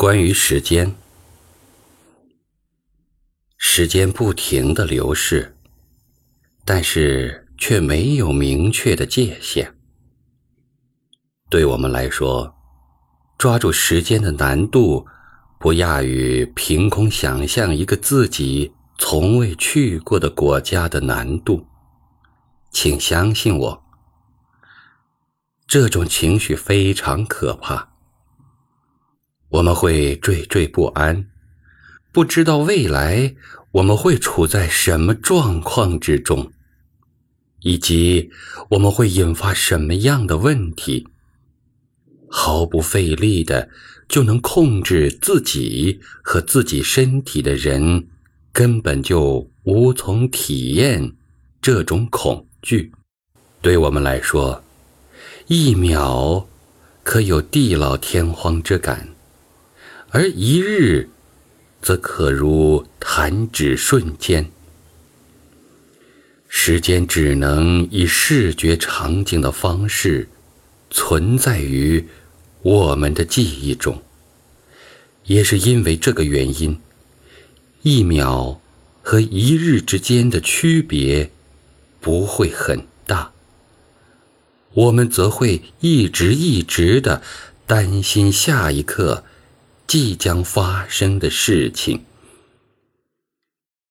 关于时间，时间不停地流逝，但是却没有明确的界限。对我们来说，抓住时间的难度不亚于凭空想象一个自己从未去过的国家的难度。请相信我，这种情绪非常可怕。我们会惴惴不安，不知道未来我们会处在什么状况之中，以及我们会引发什么样的问题，毫不费力的就能控制自己和自己身体的人，根本就无从体验这种恐惧。对我们来说，一秒可有地老天荒之感，而一日则可如弹指瞬间。时间只能以视觉场景的方式存在于我们的记忆中，也是因为这个原因，一秒和一日之间的区别不会很大，我们则会一直地担心下一刻即将发生的事情。